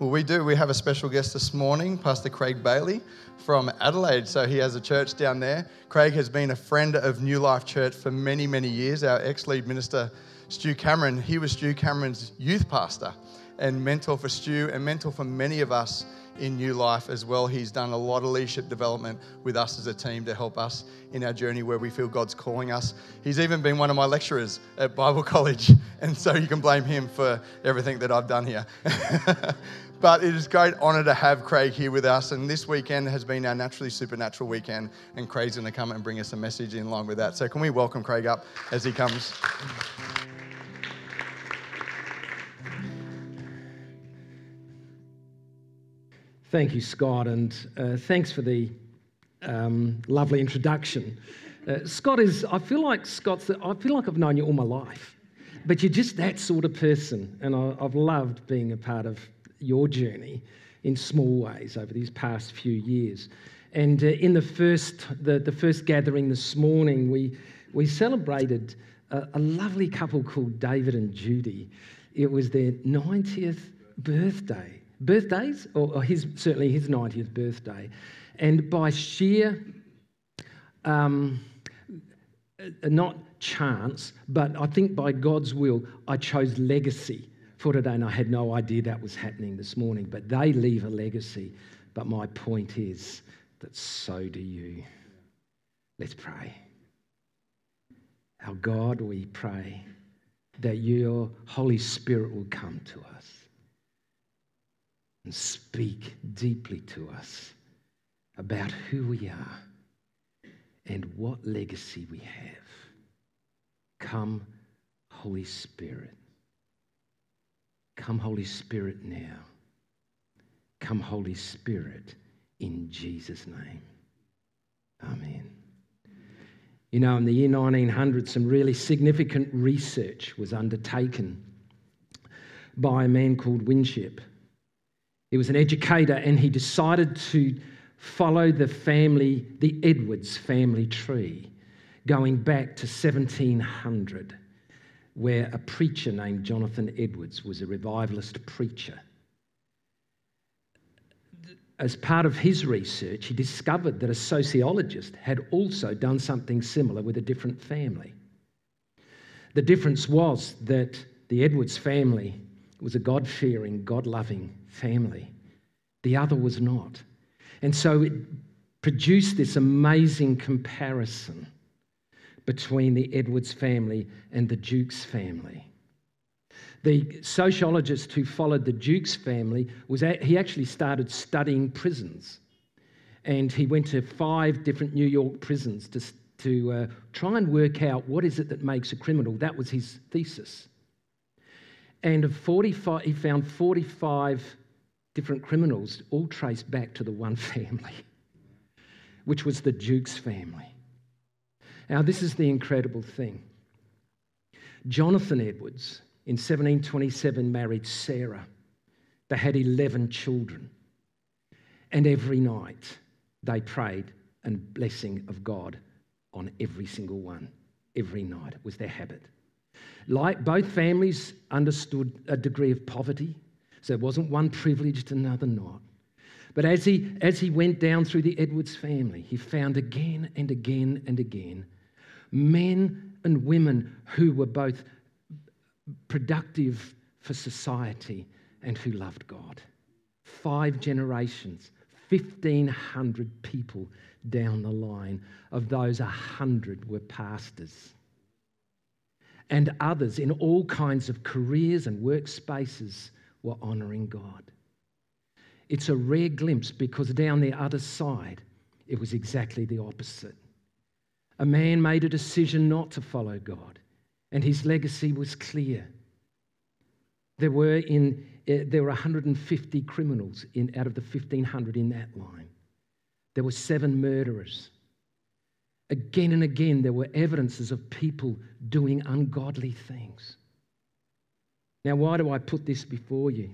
Well, we do. We have a special guest this morning, Pastor Craig Bailey from Adelaide. So he has a church down there. Craig has been a friend of New Life Church for many, many years. Our ex-lead minister, Stu Cameron, he was Stu Cameron's youth pastor and mentor for Stu and mentor for many of us in New Life as well. He's done a lot of leadership development with us as a team to help us in our journey where we feel God's calling us. He's even been one of my lecturers at Bible college, and so you can blame him for everything that I've done here. But it is a great honour to have Craig here with us, and this weekend has been our Naturally Supernatural weekend, and Craig's going to come and bring us a message in line with that. So can we welcome Craig up as he comes? Thank you, Scott, and thanks for the lovely introduction. Scott is, I feel like I've known you all my life, but you're just that sort of person, and I've loved being a part of your journey in small ways over these past few years. And in the first gathering this morning, we celebrated a lovely couple called David and Judy. It was their 90th birthday. Birthdays, or his 90th birthday, and by sheer, not chance, but I think by God's will, I chose legacy for today, and I had no idea that was happening this morning, but they leave a legacy, but my point is that so do you. Let's pray. Our God, we pray that your Holy Spirit will come to us and speak deeply to us about who we are and what legacy we have. Come, Holy Spirit. Come, Holy Spirit, now. Come, Holy Spirit, in Jesus' name. Amen. You know, in the year 1900, some really significant research was undertaken by a man called Winship. He was an educator, and he decided to follow the Edwards family tree, going back to 1700, where a preacher named Jonathan Edwards was a revivalist preacher. As part of his research, he discovered that a sociologist had also done something similar with a different family. The difference was that the Edwards family was a God-fearing, God-loving family. The other was not. And so it produced this amazing comparison between the Edwards family and the Dukes family. The sociologist who followed the Dukes family, he actually started studying prisons. And he went to 5 different New York prisons to try and work out what is it that makes a criminal. That was his thesis. And he found 45 different criminals, all traced back to the one family, which was the Dukes family. Now, this is the incredible thing. Jonathan Edwards, in 1727, married Sarah. They had 11 children. And every night, they prayed and blessing of God on every single one. Every night. It was their habit. Like both families understood a degree of poverty, so it wasn't one privileged and another not. But as he went down through the Edwards family, he found again and again and again men and women who were both productive for society and who loved God. 5 generations, 1,500 people down the line. Of those, 100 were pastors. And others in all kinds of careers and workspaces were honouring God. It's a rare glimpse, because down the other side, it was exactly the opposite. A man made a decision not to follow God, and his legacy was clear. There were 150 criminals out of the 1,500 in that line. There were 7 murderers. Again and again, there were evidences of people doing ungodly things. Now, why do I put this before you?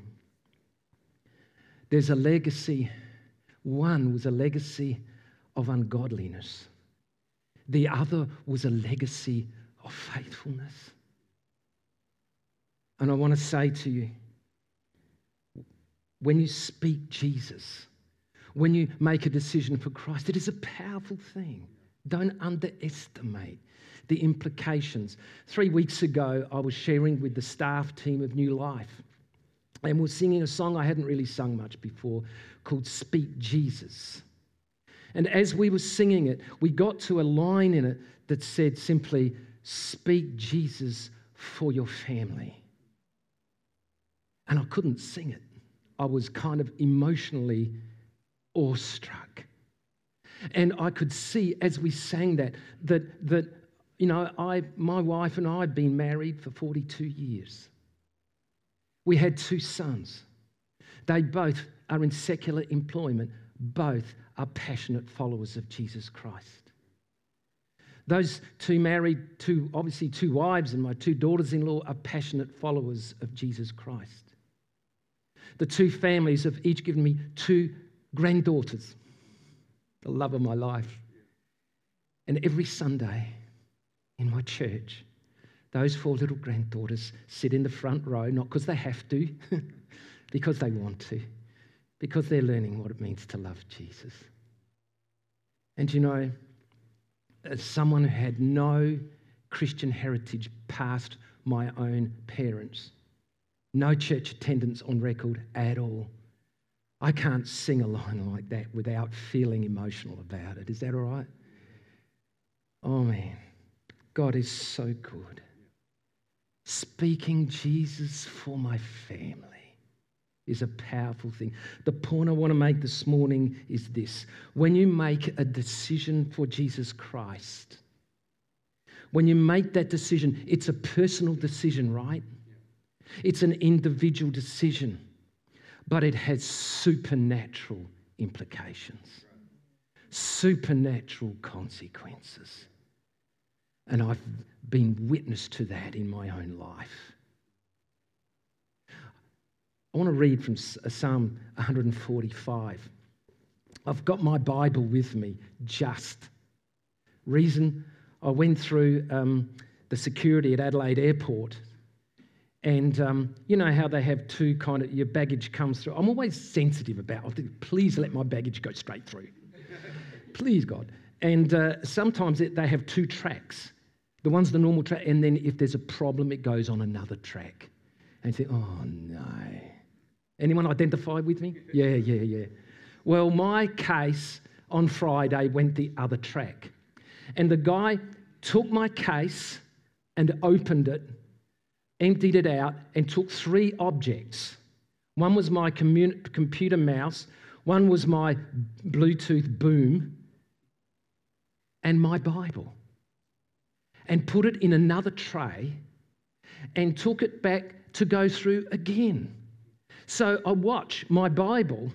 There's a legacy. One was a legacy of ungodliness. The other was a legacy of faithfulness. And I want to say to you, when you speak Jesus, when you make a decision for Christ, it is a powerful thing. Don't underestimate the implications. 3 weeks ago, I was sharing with the staff team of New Life, and we're singing a song I hadn't really sung much before called Speak Jesus. And as we were singing it, we got to a line in it that said simply, "Speak Jesus for your family." And I couldn't sing it. I was kind of emotionally awestruck. And I could see as we sang that you know, my wife and I had been married for 42 years. We had 2 sons. They both are in secular employment. Both are passionate followers of Jesus Christ. Those 2 wives and my 2 daughters-in-law are passionate followers of Jesus Christ. The 2 families have each given me 2 granddaughters, the love of my life. And every Sunday in my church, those 4 little granddaughters sit in the front row, not because they have to, because they want to, because they're learning what it means to love Jesus. And you know, as someone who had no Christian heritage past my own parents, no church attendance on record at all, I can't sing a line like that without feeling emotional about it. Is that all right? Oh man, God is so good. Speaking Jesus for my family is a powerful thing. The point I want to make this morning is this. When you make a decision for Jesus Christ, when you make that decision, it's a personal decision, right? It's an individual decision, but it has supernatural implications, supernatural consequences. And I've been witness to that in my own life. I want to read from Psalm 145. I've got my Bible with me, just. Reason, I went through the security at Adelaide Airport, and you know how they have 2 kind of, your baggage comes through. I'm always sensitive about it. Please let my baggage go straight through. Please, God. And sometimes they have 2 tracks. The one's the normal track, and then if there's a problem, it goes on another track. And you think, oh no. Anyone identify with me? Yeah. Well, my case on Friday went the other track. And the guy took my case and opened it, emptied it out, and took 3 objects. One was my computer mouse, one was my Bluetooth boom, and my Bible. And put it in another tray and took it back to go through again. So I watch my Bible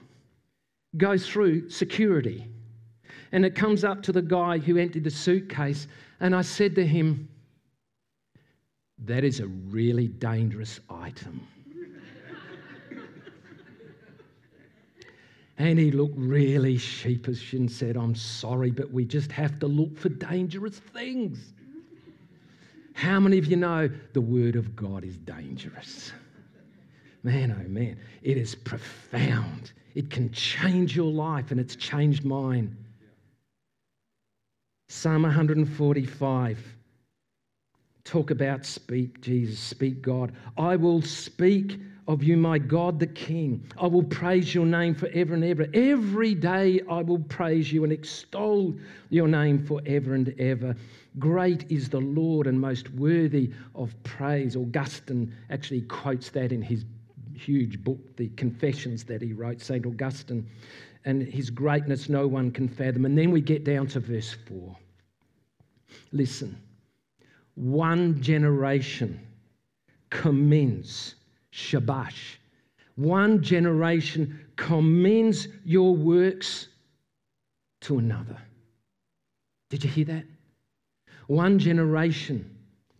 go through security, and it comes up to the guy who emptied the suitcase, and I said to him, "That is a really dangerous item." And he looked really sheepish and said, "I'm sorry, but we just have to look for dangerous things." How many of you know the Word of God is dangerous? Man, oh man, it is profound. It can change your life, and it's changed mine. Yeah. Psalm 145, talk about speak Jesus, speak God. I will speak of you, my God, the King. I will praise your name forever and ever. Every day I will praise you and extol your name forever and ever. Great is the Lord and most worthy of praise. Augustine actually quotes that in his huge book, the Confessions that he wrote, St. Augustine, and his greatness no one can fathom. And then we get down to verse 4. Listen, 1 generation commends Shabash. 1 generation commends your works to another. Did you hear that? 1 generation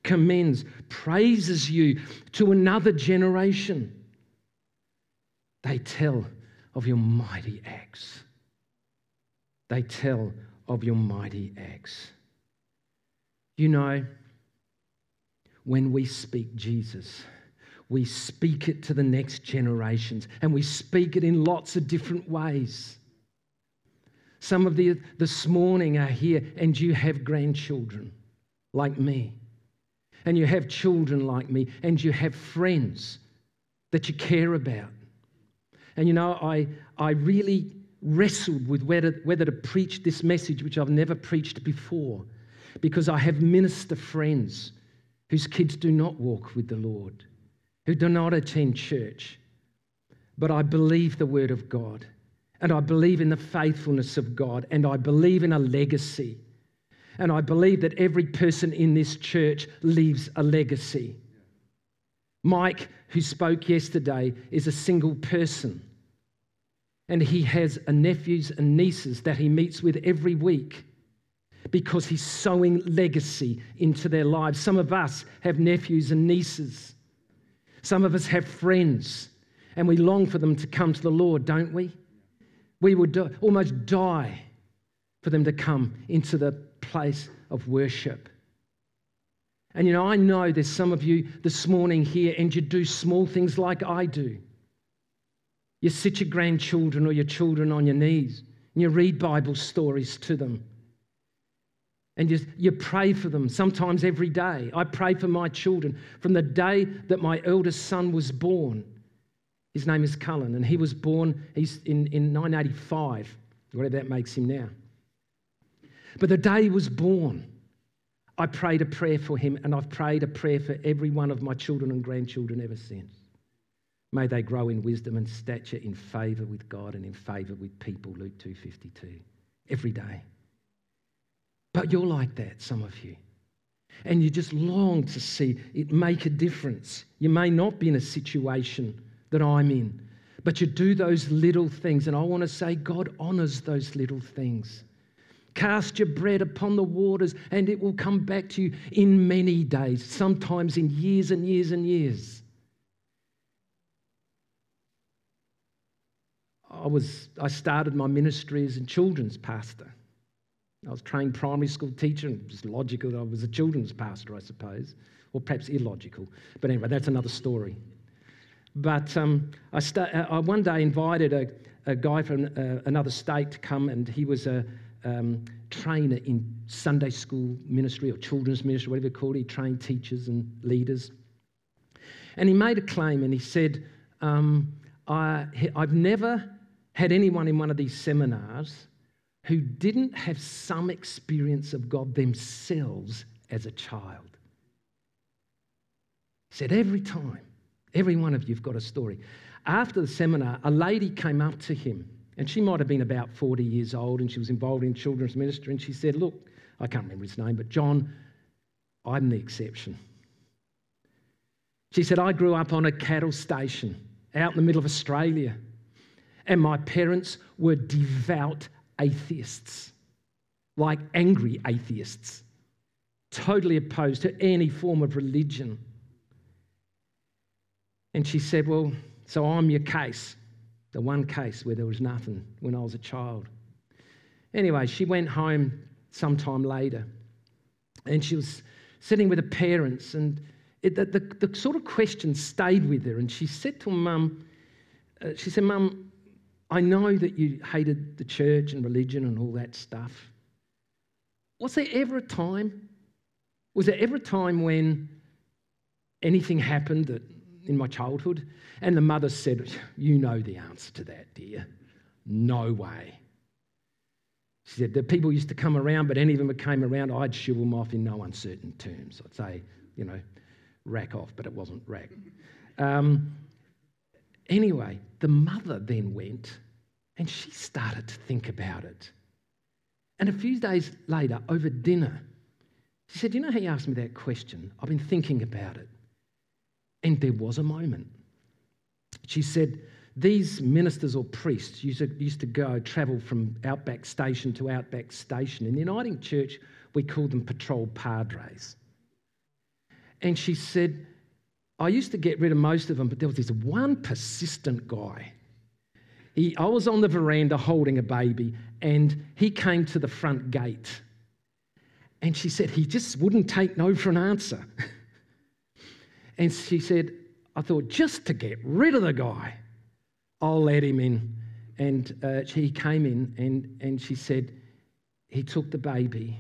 commends, praises you to another generation. They tell of your mighty acts. They tell of your mighty acts. You know, when we speak Jesus, we speak it to the next generations, and we speak it in lots of different ways. Some of you this morning are here and you have grandchildren like me, and you have children like me, and you have friends that you care about. And you know, I really wrestled with whether to preach this message, which I've never preached before, because I have minister friends whose kids do not walk with the Lord, who do not attend church. But I believe the Word of God, and I believe in the faithfulness of God, and I believe in a legacy. And I believe that every person in this church leaves a legacy. Mike, who spoke yesterday, is a single person. And he has nephews and nieces that he meets with every week because he's sowing legacy into their lives. Some of us have nephews and nieces. Some of us have friends, and we long for them to come to the Lord, don't we? We would almost die for them to come into the place of worship. And you know, I know there's some of you this morning here, and you do small things like I do. You sit your grandchildren or your children on your knees, and you read Bible stories to them, and you pray for them, sometimes every day. I pray for my children. From the day that my eldest son was born, his name is Cullen, and he was born in 985, whatever that makes him now. But the day he was born, I prayed a prayer for him, and I've prayed a prayer for every one of my children and grandchildren ever since. May they grow in wisdom and stature, in favour with God and in favour with people, Luke 2.52, every day. But you're like that, some of you, and you just long to see it make a difference. You may not be in a situation that I'm in, but you do those little things, and I want to say God honours those little things. Cast your bread upon the waters, and it will come back to you in many days, sometimes in years and years and years. I started my ministry as a children's pastor. I was a trained primary school teacher, and it was logical that I was a children's pastor, I suppose, or perhaps illogical. But anyway, that's another story. But I one day invited a guy from another state to come, and he was a trainer in Sunday school ministry or children's ministry, whatever you call it. He trained teachers and leaders. And he made a claim, and he said, I've never had anyone in one of these seminars who didn't have some experience of God themselves as a child. He said, every time, every one of you've got a story. After the seminar, a lady came up to him, and she might have been about 40 years old, and she was involved in children's ministry, and she said, look, I can't remember his name, but John, I'm the exception. She said, I grew up on a cattle station out in the middle of Australia, and my parents were devout atheists, like angry atheists, totally opposed to any form of religion. And she said, well, so I'm your case. The one case where there was nothing when I was a child. Anyway, she went home sometime later, and she was sitting with her parents, and the sort of question stayed with her. And she said to her mum, Mum, I know that you hated the church and religion and all that stuff. Was there ever a time when anything happened that in my childhood? And the mother said, you know the answer to that, dear. No way. She said, the people used to come around, but any of them that came around, I'd shoo them off in no uncertain terms. I'd say, rack off, but it wasn't rack. Anyway, the mother then went, and she started to think about it. And a few days later, over dinner, she said, you know how you asked me that question? I've been thinking about it. And there was a moment. She said, these ministers or priests used to travel from outback station to outback station. In the Uniting Church, we called them patrol padres. And she said, I used to get rid of most of them, but there was this one persistent guy. I was on the veranda holding a baby, and he came to the front gate. And she said, he just wouldn't take no for an answer. And she said, I thought, just to get rid of the guy, I'll let him in. And he came in, and she said, he took the baby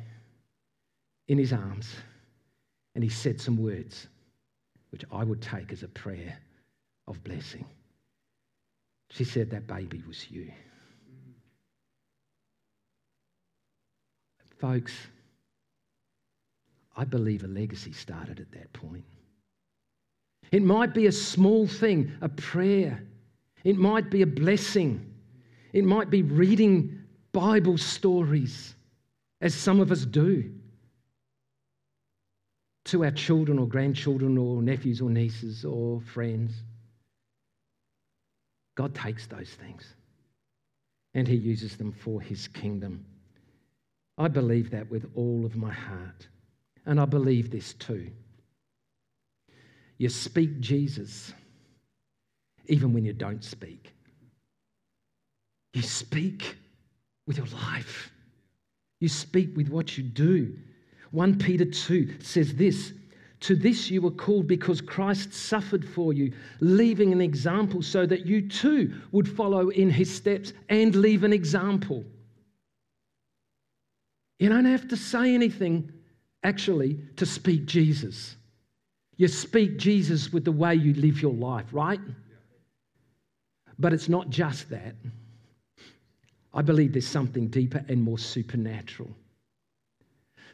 in his arms and he said some words, which I would take as a prayer of blessing. She said, that baby was you. Folks, I believe a legacy started at that point. It might be a small thing, a prayer. It might be a blessing. It might be reading Bible stories, as some of us do, to our children or grandchildren or nephews or nieces or friends. God takes those things and he uses them for his kingdom. I believe that with all of my heart. And I believe this too. You speak Jesus even when you don't speak. You speak with your life. You speak with what you do. 1 Peter 2 says this, "To this you were called because Christ suffered for you, leaving an example so that you too would follow in his steps and leave an example." You don't have to say anything, actually, to speak Jesus. You speak Jesus with the way you live your life, right? But it's not just that. I believe there's something deeper and more supernatural.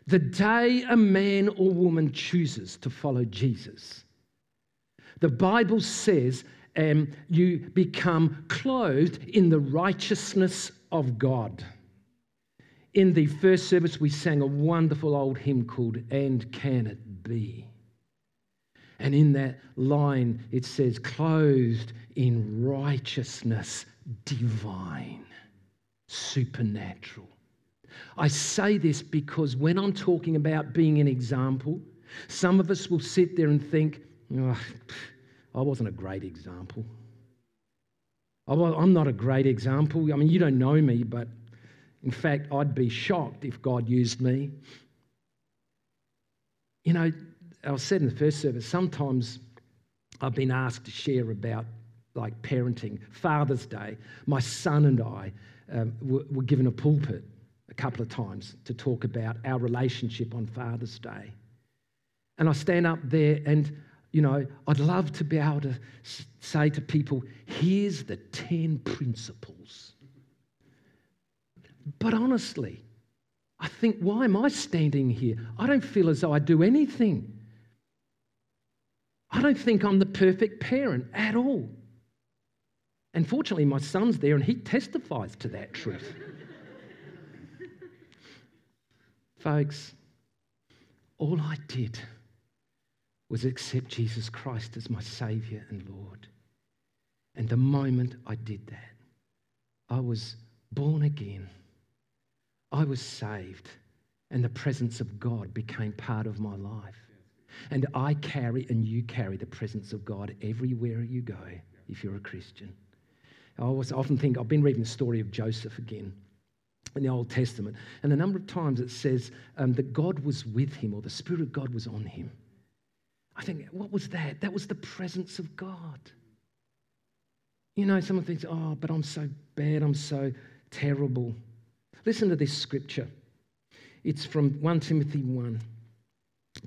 The day a man or woman chooses to follow Jesus, the Bible says you become clothed in the righteousness of God. In the first service, we sang a wonderful old hymn called "And Can It Be?" And in that line, it says, clothed in righteousness, divine, supernatural. I say this because when I'm talking about being an example, some of us will sit there and think, I wasn't a great example. I'm not a great example. I mean, you don't know me, but in fact, I'd be shocked if God used me. You know, I said in the first service, sometimes I've been asked to share about like parenting. Father's Day, my son and I were given a pulpit a couple of times to talk about our relationship on Father's Day. And I stand up there and, you know, I'd love to be able to say to people, here's the 10 principles. But honestly, I think, why am I standing here? I don't feel as though I do anything. I don't think I'm the perfect parent at all. And fortunately, my son's there and he testifies to that truth. Folks, all I did was accept Jesus Christ as my Saviour and Lord. And the moment I did that, I was born again. I was saved, and the presence of God became part of my life. And I carry and you carry the presence of God everywhere you go if you're a Christian. I often think, I've been reading the story of Joseph again in the Old Testament, and the number of times it says that God was with him, or the Spirit of God was on him. I think, what was that? That was the presence of God. You know, someone thinks, oh, but I'm so bad, I'm so terrible. Listen to this scripture. It's from 1 Timothy 1.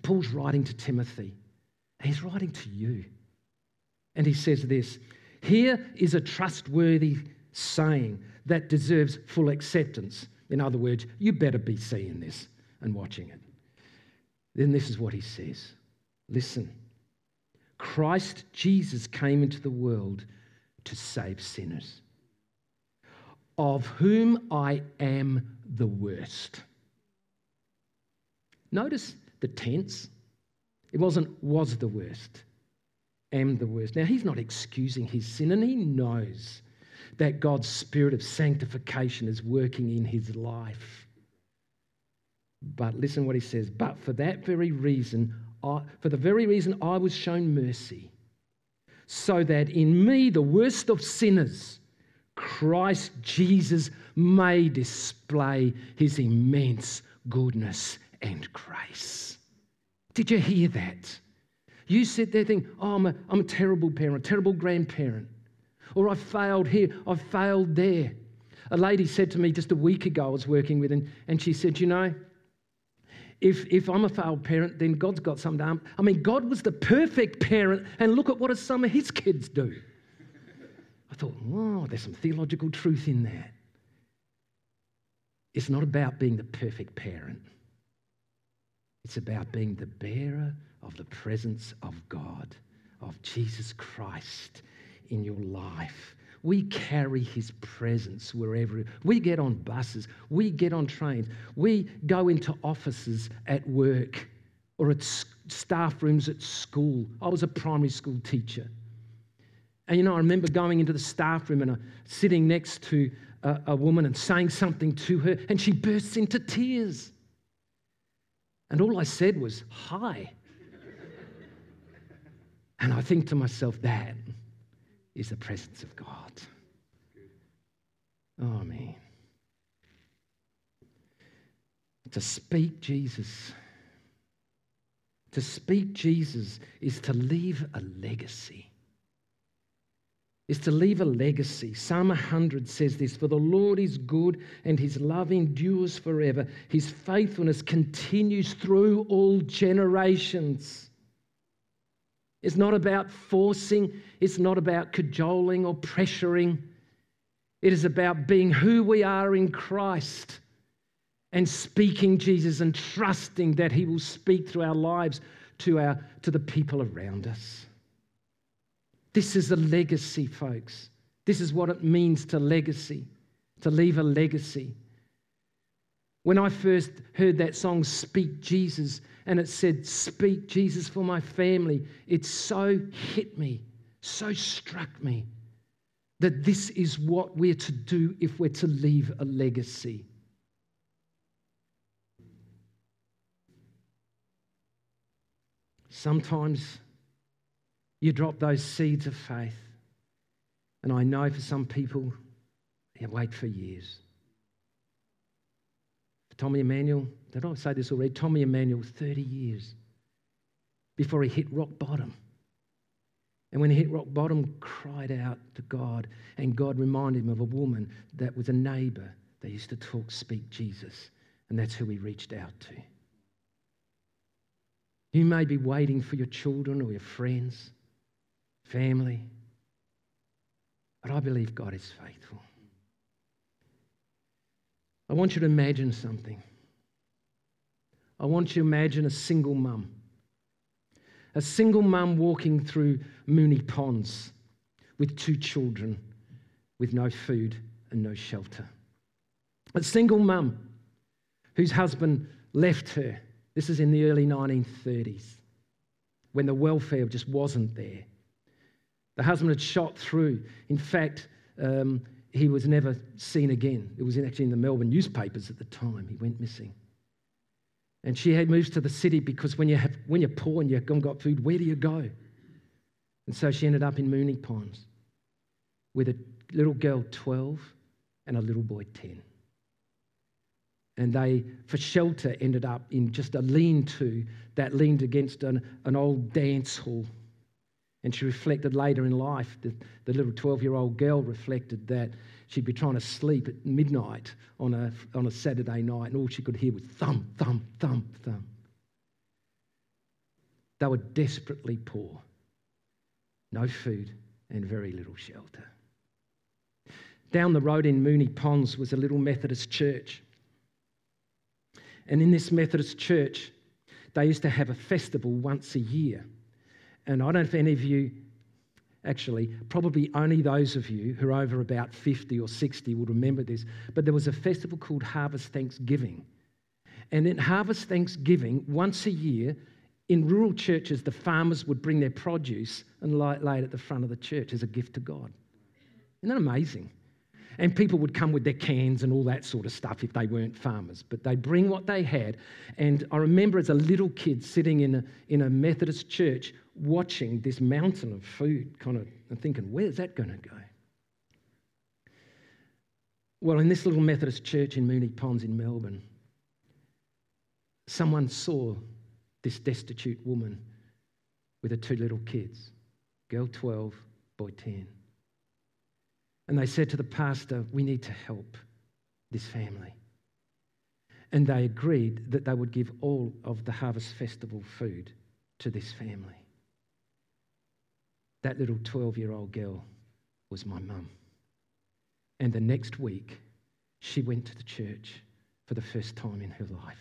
Paul's writing to Timothy. He's writing to you. And he says this, "Here is a trustworthy saying that deserves full acceptance." In other words, you better be seeing this and watching it. Then this is what he says. Listen, Christ Jesus came into the world to save sinners, of whom I am the worst. Notice the tense. It wasn't was the worst, am the worst. Now, he's not excusing his sin, and he knows that God's spirit of sanctification is working in his life. But listen what he says, but for that very reason, I was shown mercy, so that in me, the worst of sinners, Christ Jesus may display his immense goodness and grace. Did you hear that? You sit there thinking, oh, I'm a terrible parent, terrible grandparent. Or I failed here, I failed there. A lady said to me just a week ago I was working with, and she said, you know, if I'm a failed parent, then God's got something to I mean, God was the perfect parent, and look at what some of his kids do. I thought, wow, there's some theological truth in that. It's not about being the perfect parent. It's about being the bearer of the presence of God, of Jesus Christ in your life. We carry his presence wherever. We get on buses. We get on trains. We go into offices at work or at staff rooms at school. I was a primary school teacher. And, you know, I remember going into the staff room and sitting next to a woman and saying something to her, and she bursts into tears. And all I said was, hi. And I think to myself, that is the presence of God. Oh, man. To speak Jesus is to leave a legacy. Is to leave a legacy. Psalm 100 says this, for the Lord is good and his love endures forever. His faithfulness continues through all generations. It's not about forcing. It's not about cajoling or pressuring. It is about being who we are in Christ and speaking Jesus and trusting that he will speak through our lives to the people around us. This is a legacy, folks. This is what it means to leave a legacy. When I first heard that song, Speak Jesus, and it said, Speak Jesus for my family, it so hit me, so struck me, that this is what we're to do if we're to leave a legacy. Sometimes you drop those seeds of faith. And I know for some people, they wait for years. Tommy Emmanuel, did I say this already? Tommy Emmanuel, 30 years before he hit rock bottom. And when he hit rock bottom, cried out to God. And God reminded him of a woman that was a neighbour. They used to speak Jesus. And that's who he reached out to. You may be waiting for your children or your friends, family. But I believe God is faithful. I want you to imagine something. I want you to imagine a single mum walking through Moonee Ponds with two children with no food and no shelter. A single mum whose husband left her. This is in the early 1930s when the welfare just wasn't there. The husband had shot through. In fact, he was never seen again. It was actually in the Melbourne newspapers at the time. He went missing. And she had moved to the city because when you're poor and you haven't got food, where do you go? And so she ended up in Moonee Ponds with a little girl 12 and a little boy 10. And they, for shelter, ended up in just a lean-to that leaned against an old dance hall. And she reflected later in life, the little 12-year-old girl reflected that she'd be trying to sleep at midnight on a Saturday night, and all she could hear was thump, thump, thump, thump. They were desperately poor. No food and very little shelter. Down the road in Moonee Ponds was a little Methodist church. And in this Methodist church, they used to have a festival once a year. And I don't know if any of you, actually, probably only those of you who are over about 50 or 60 would remember this, but there was a festival called Harvest Thanksgiving. And in Harvest Thanksgiving, once a year, in rural churches, the farmers would bring their produce and lay it at the front of the church as a gift to God. Isn't that amazing? And people would come with their cans and all that sort of stuff if they weren't farmers. But they'd bring what they had. And I remember as a little kid sitting in a Methodist church watching this mountain of food and thinking, where's that going to go? Well, in this little Methodist church in Moonee Ponds in Melbourne, someone saw this destitute woman with the two little kids, girl 12, boy 10. And they said to the pastor, we need to help this family. And they agreed that they would give all of the Harvest Festival food to this family. That little 12-year-old girl was my mum. And the next week, she went to the church for the first time in her life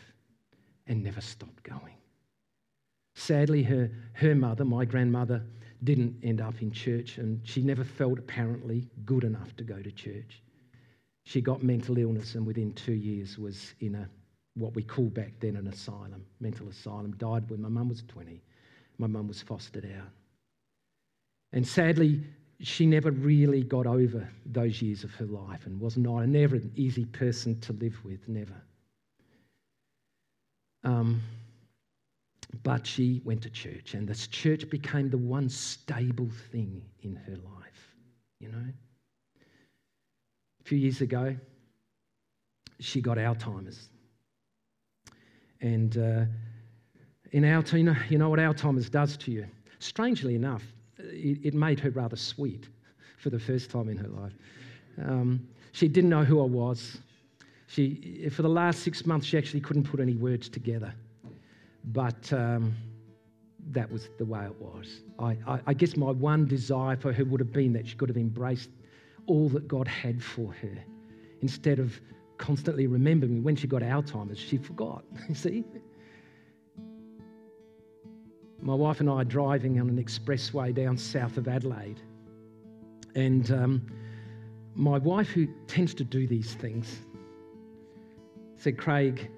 and never stopped going. Sadly, her mother, my grandmother, didn't end up in church, and she never felt apparently good enough to go to church. She got mental illness and within 2 years was in what we called back then an asylum, mental asylum, died when my mum was 20. My mum was fostered out. And sadly, she never really got over those years of her life and was not never an easy person to live with, never. But she went to church, and this church became the one stable thing in her life, you know. A few years ago, she got Alzheimer's. And in Alzheimer's, you know what Alzheimer's does to you? Strangely enough, it made her rather sweet for the first time in her life. She didn't know who I was. For the last 6 months, she actually couldn't put any words together. But that was the way it was. I guess my one desire for her would have been that she could have embraced all that God had for her instead of constantly remembering when she got Alzheimer's, she forgot, you see? My wife and I are driving on an expressway down south of Adelaide. And my wife, who tends to do these things, said, Craig,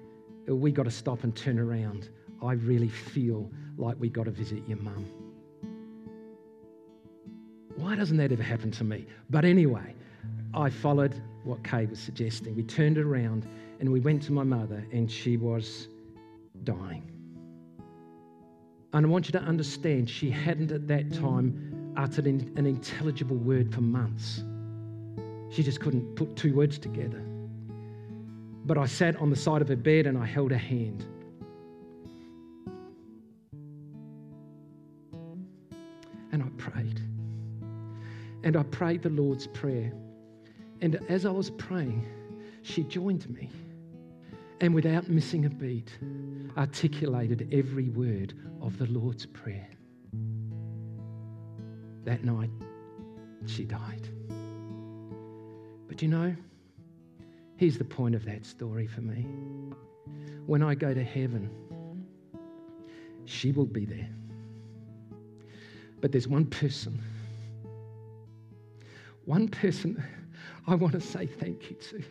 we got to stop and turn around. I really feel like we got to visit your mum. Why doesn't that ever happen to me? But anyway, I followed what Kay was suggesting. We turned around and we went to my mother, and she was dying. And I want you to understand, she hadn't at that time uttered an intelligible word for months. She just couldn't put two words together. But I sat on the side of her bed and I held her hand. And I prayed. And I prayed the Lord's Prayer. And as I was praying, she joined me. And without missing a beat, articulated every word of the Lord's Prayer. That night, she died. But you know, here's the point of that story for me. When I go to heaven, she will be there. But there's one person I want to say thank you to.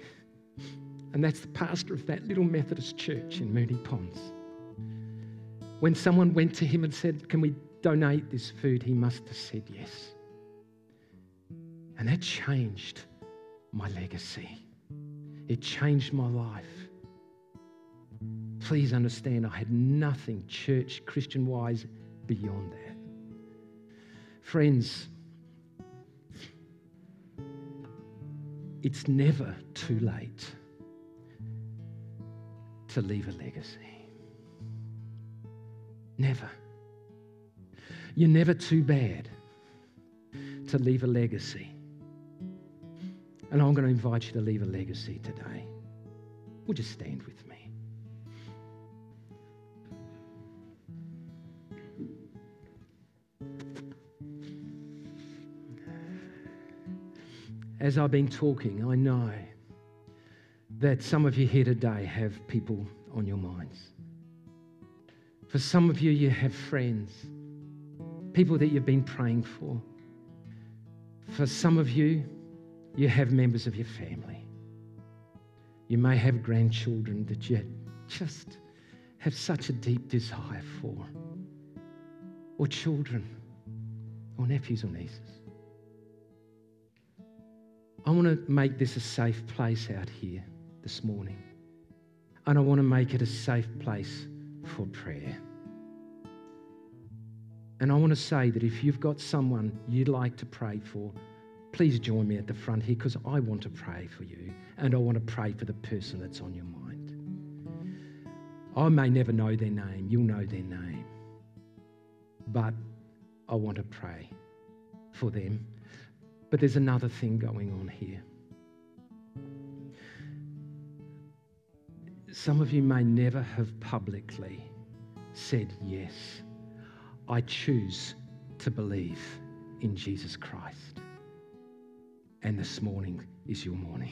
And that's the pastor of that little Methodist church in Moonee Ponds. When someone went to him and said, can we donate this food? He must have said yes. And that changed my legacy. It changed my life. Please understand, I had nothing church, Christian-wise, beyond that. Friends, it's never too late to leave a legacy. Never. You're never too bad to leave a legacy. And I'm going to invite you to leave a legacy today. Would you stand with me? As I've been talking, I know that some of you here today have people on your minds. For some of you, you have friends, people that you've been praying for. For some of you, you have members of your family. You may have grandchildren that you just have such a deep desire for, or children, or nephews or nieces. I want to make this a safe place out here this morning, and I want to make it a safe place for prayer. And I want to say that if you've got someone you'd like to pray for, please join me at the front here, because I want to pray for you and I want to pray for the person that's on your mind. I may never know their name, you'll know their name, but I want to pray for them. But there's another thing going on here. Some of you may never have publicly said, yes, I choose to believe in Jesus Christ. And this morning is your morning.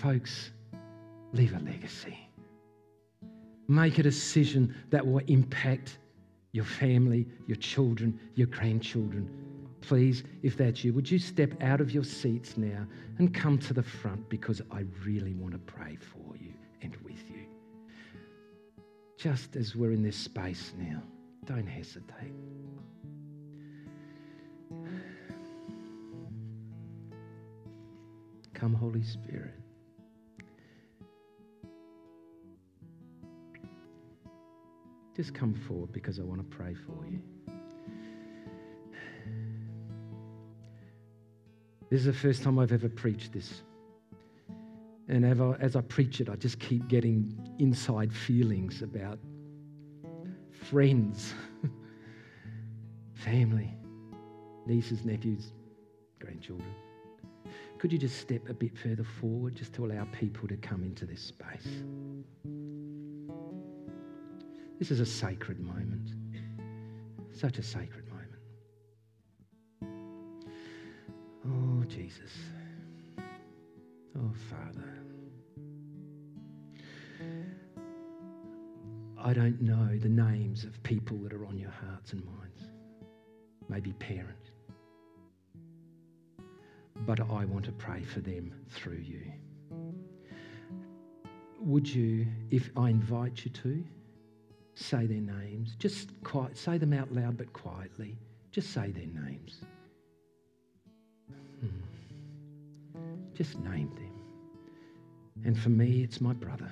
Folks, leave a legacy. Make a decision that will impact your family, your children, your grandchildren. Please, if that's you, would you step out of your seats now and come to the front, because I really want to pray for you and with you. Just as we're in this space now, don't hesitate. Come, Holy Spirit. Just come forward, because I want to pray for you. This is the first time I've ever preached this. And as I preach it, I just keep getting inside feelings about friends, family, nieces, nephews, grandchildren. Could you just step a bit further forward just to allow people to come into this space? This is a sacred moment, such a sacred moment. Oh, Jesus. Oh, Father. I don't know the names of people that are on your hearts and minds, maybe parents, but I want to pray for them through you. Would you, if I invite you to, say their names, just quiet, say them out loud but quietly. Just say their names. Just name them. And for me, it's my brother.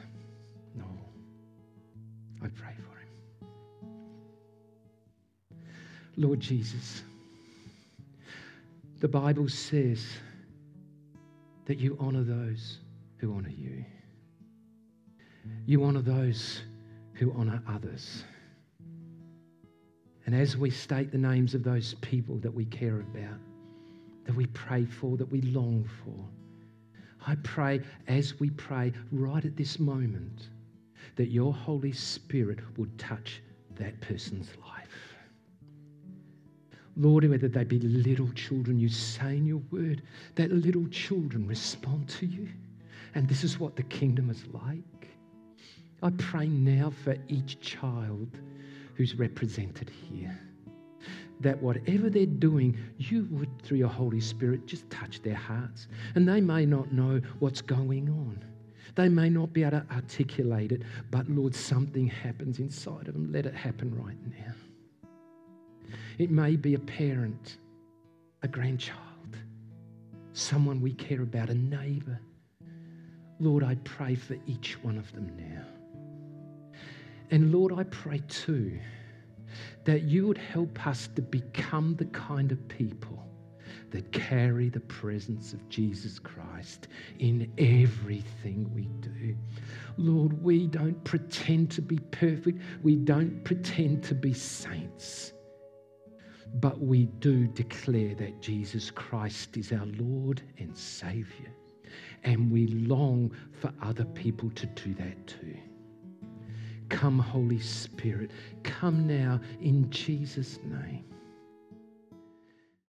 No, I pray for him. Lord Jesus, the Bible says that you honour those who honour you. You honour those who honour others. And as we state the names of those people that we care about, that we pray for, that we long for, I pray as we pray right at this moment that your Holy Spirit would touch that person's life. Lord, whether they be little children, you say in your word that little children respond to you. And this is what the kingdom is like. I pray now for each child who's represented here, that whatever they're doing, you would, through your Holy Spirit, just touch their hearts. And they may not know what's going on. They may not be able to articulate it, but Lord, something happens inside of them. Let it happen right now. It may be a parent, a grandchild, someone we care about, a neighbour. Lord, I pray for each one of them now. And Lord, I pray too that you would help us to become the kind of people that carry the presence of Jesus Christ in everything we do. Lord, we don't pretend to be perfect. We don't pretend to be saints. But we do declare that Jesus Christ is our Lord and Saviour. And we long for other people to do that too. Come, Holy Spirit, come now in Jesus' name.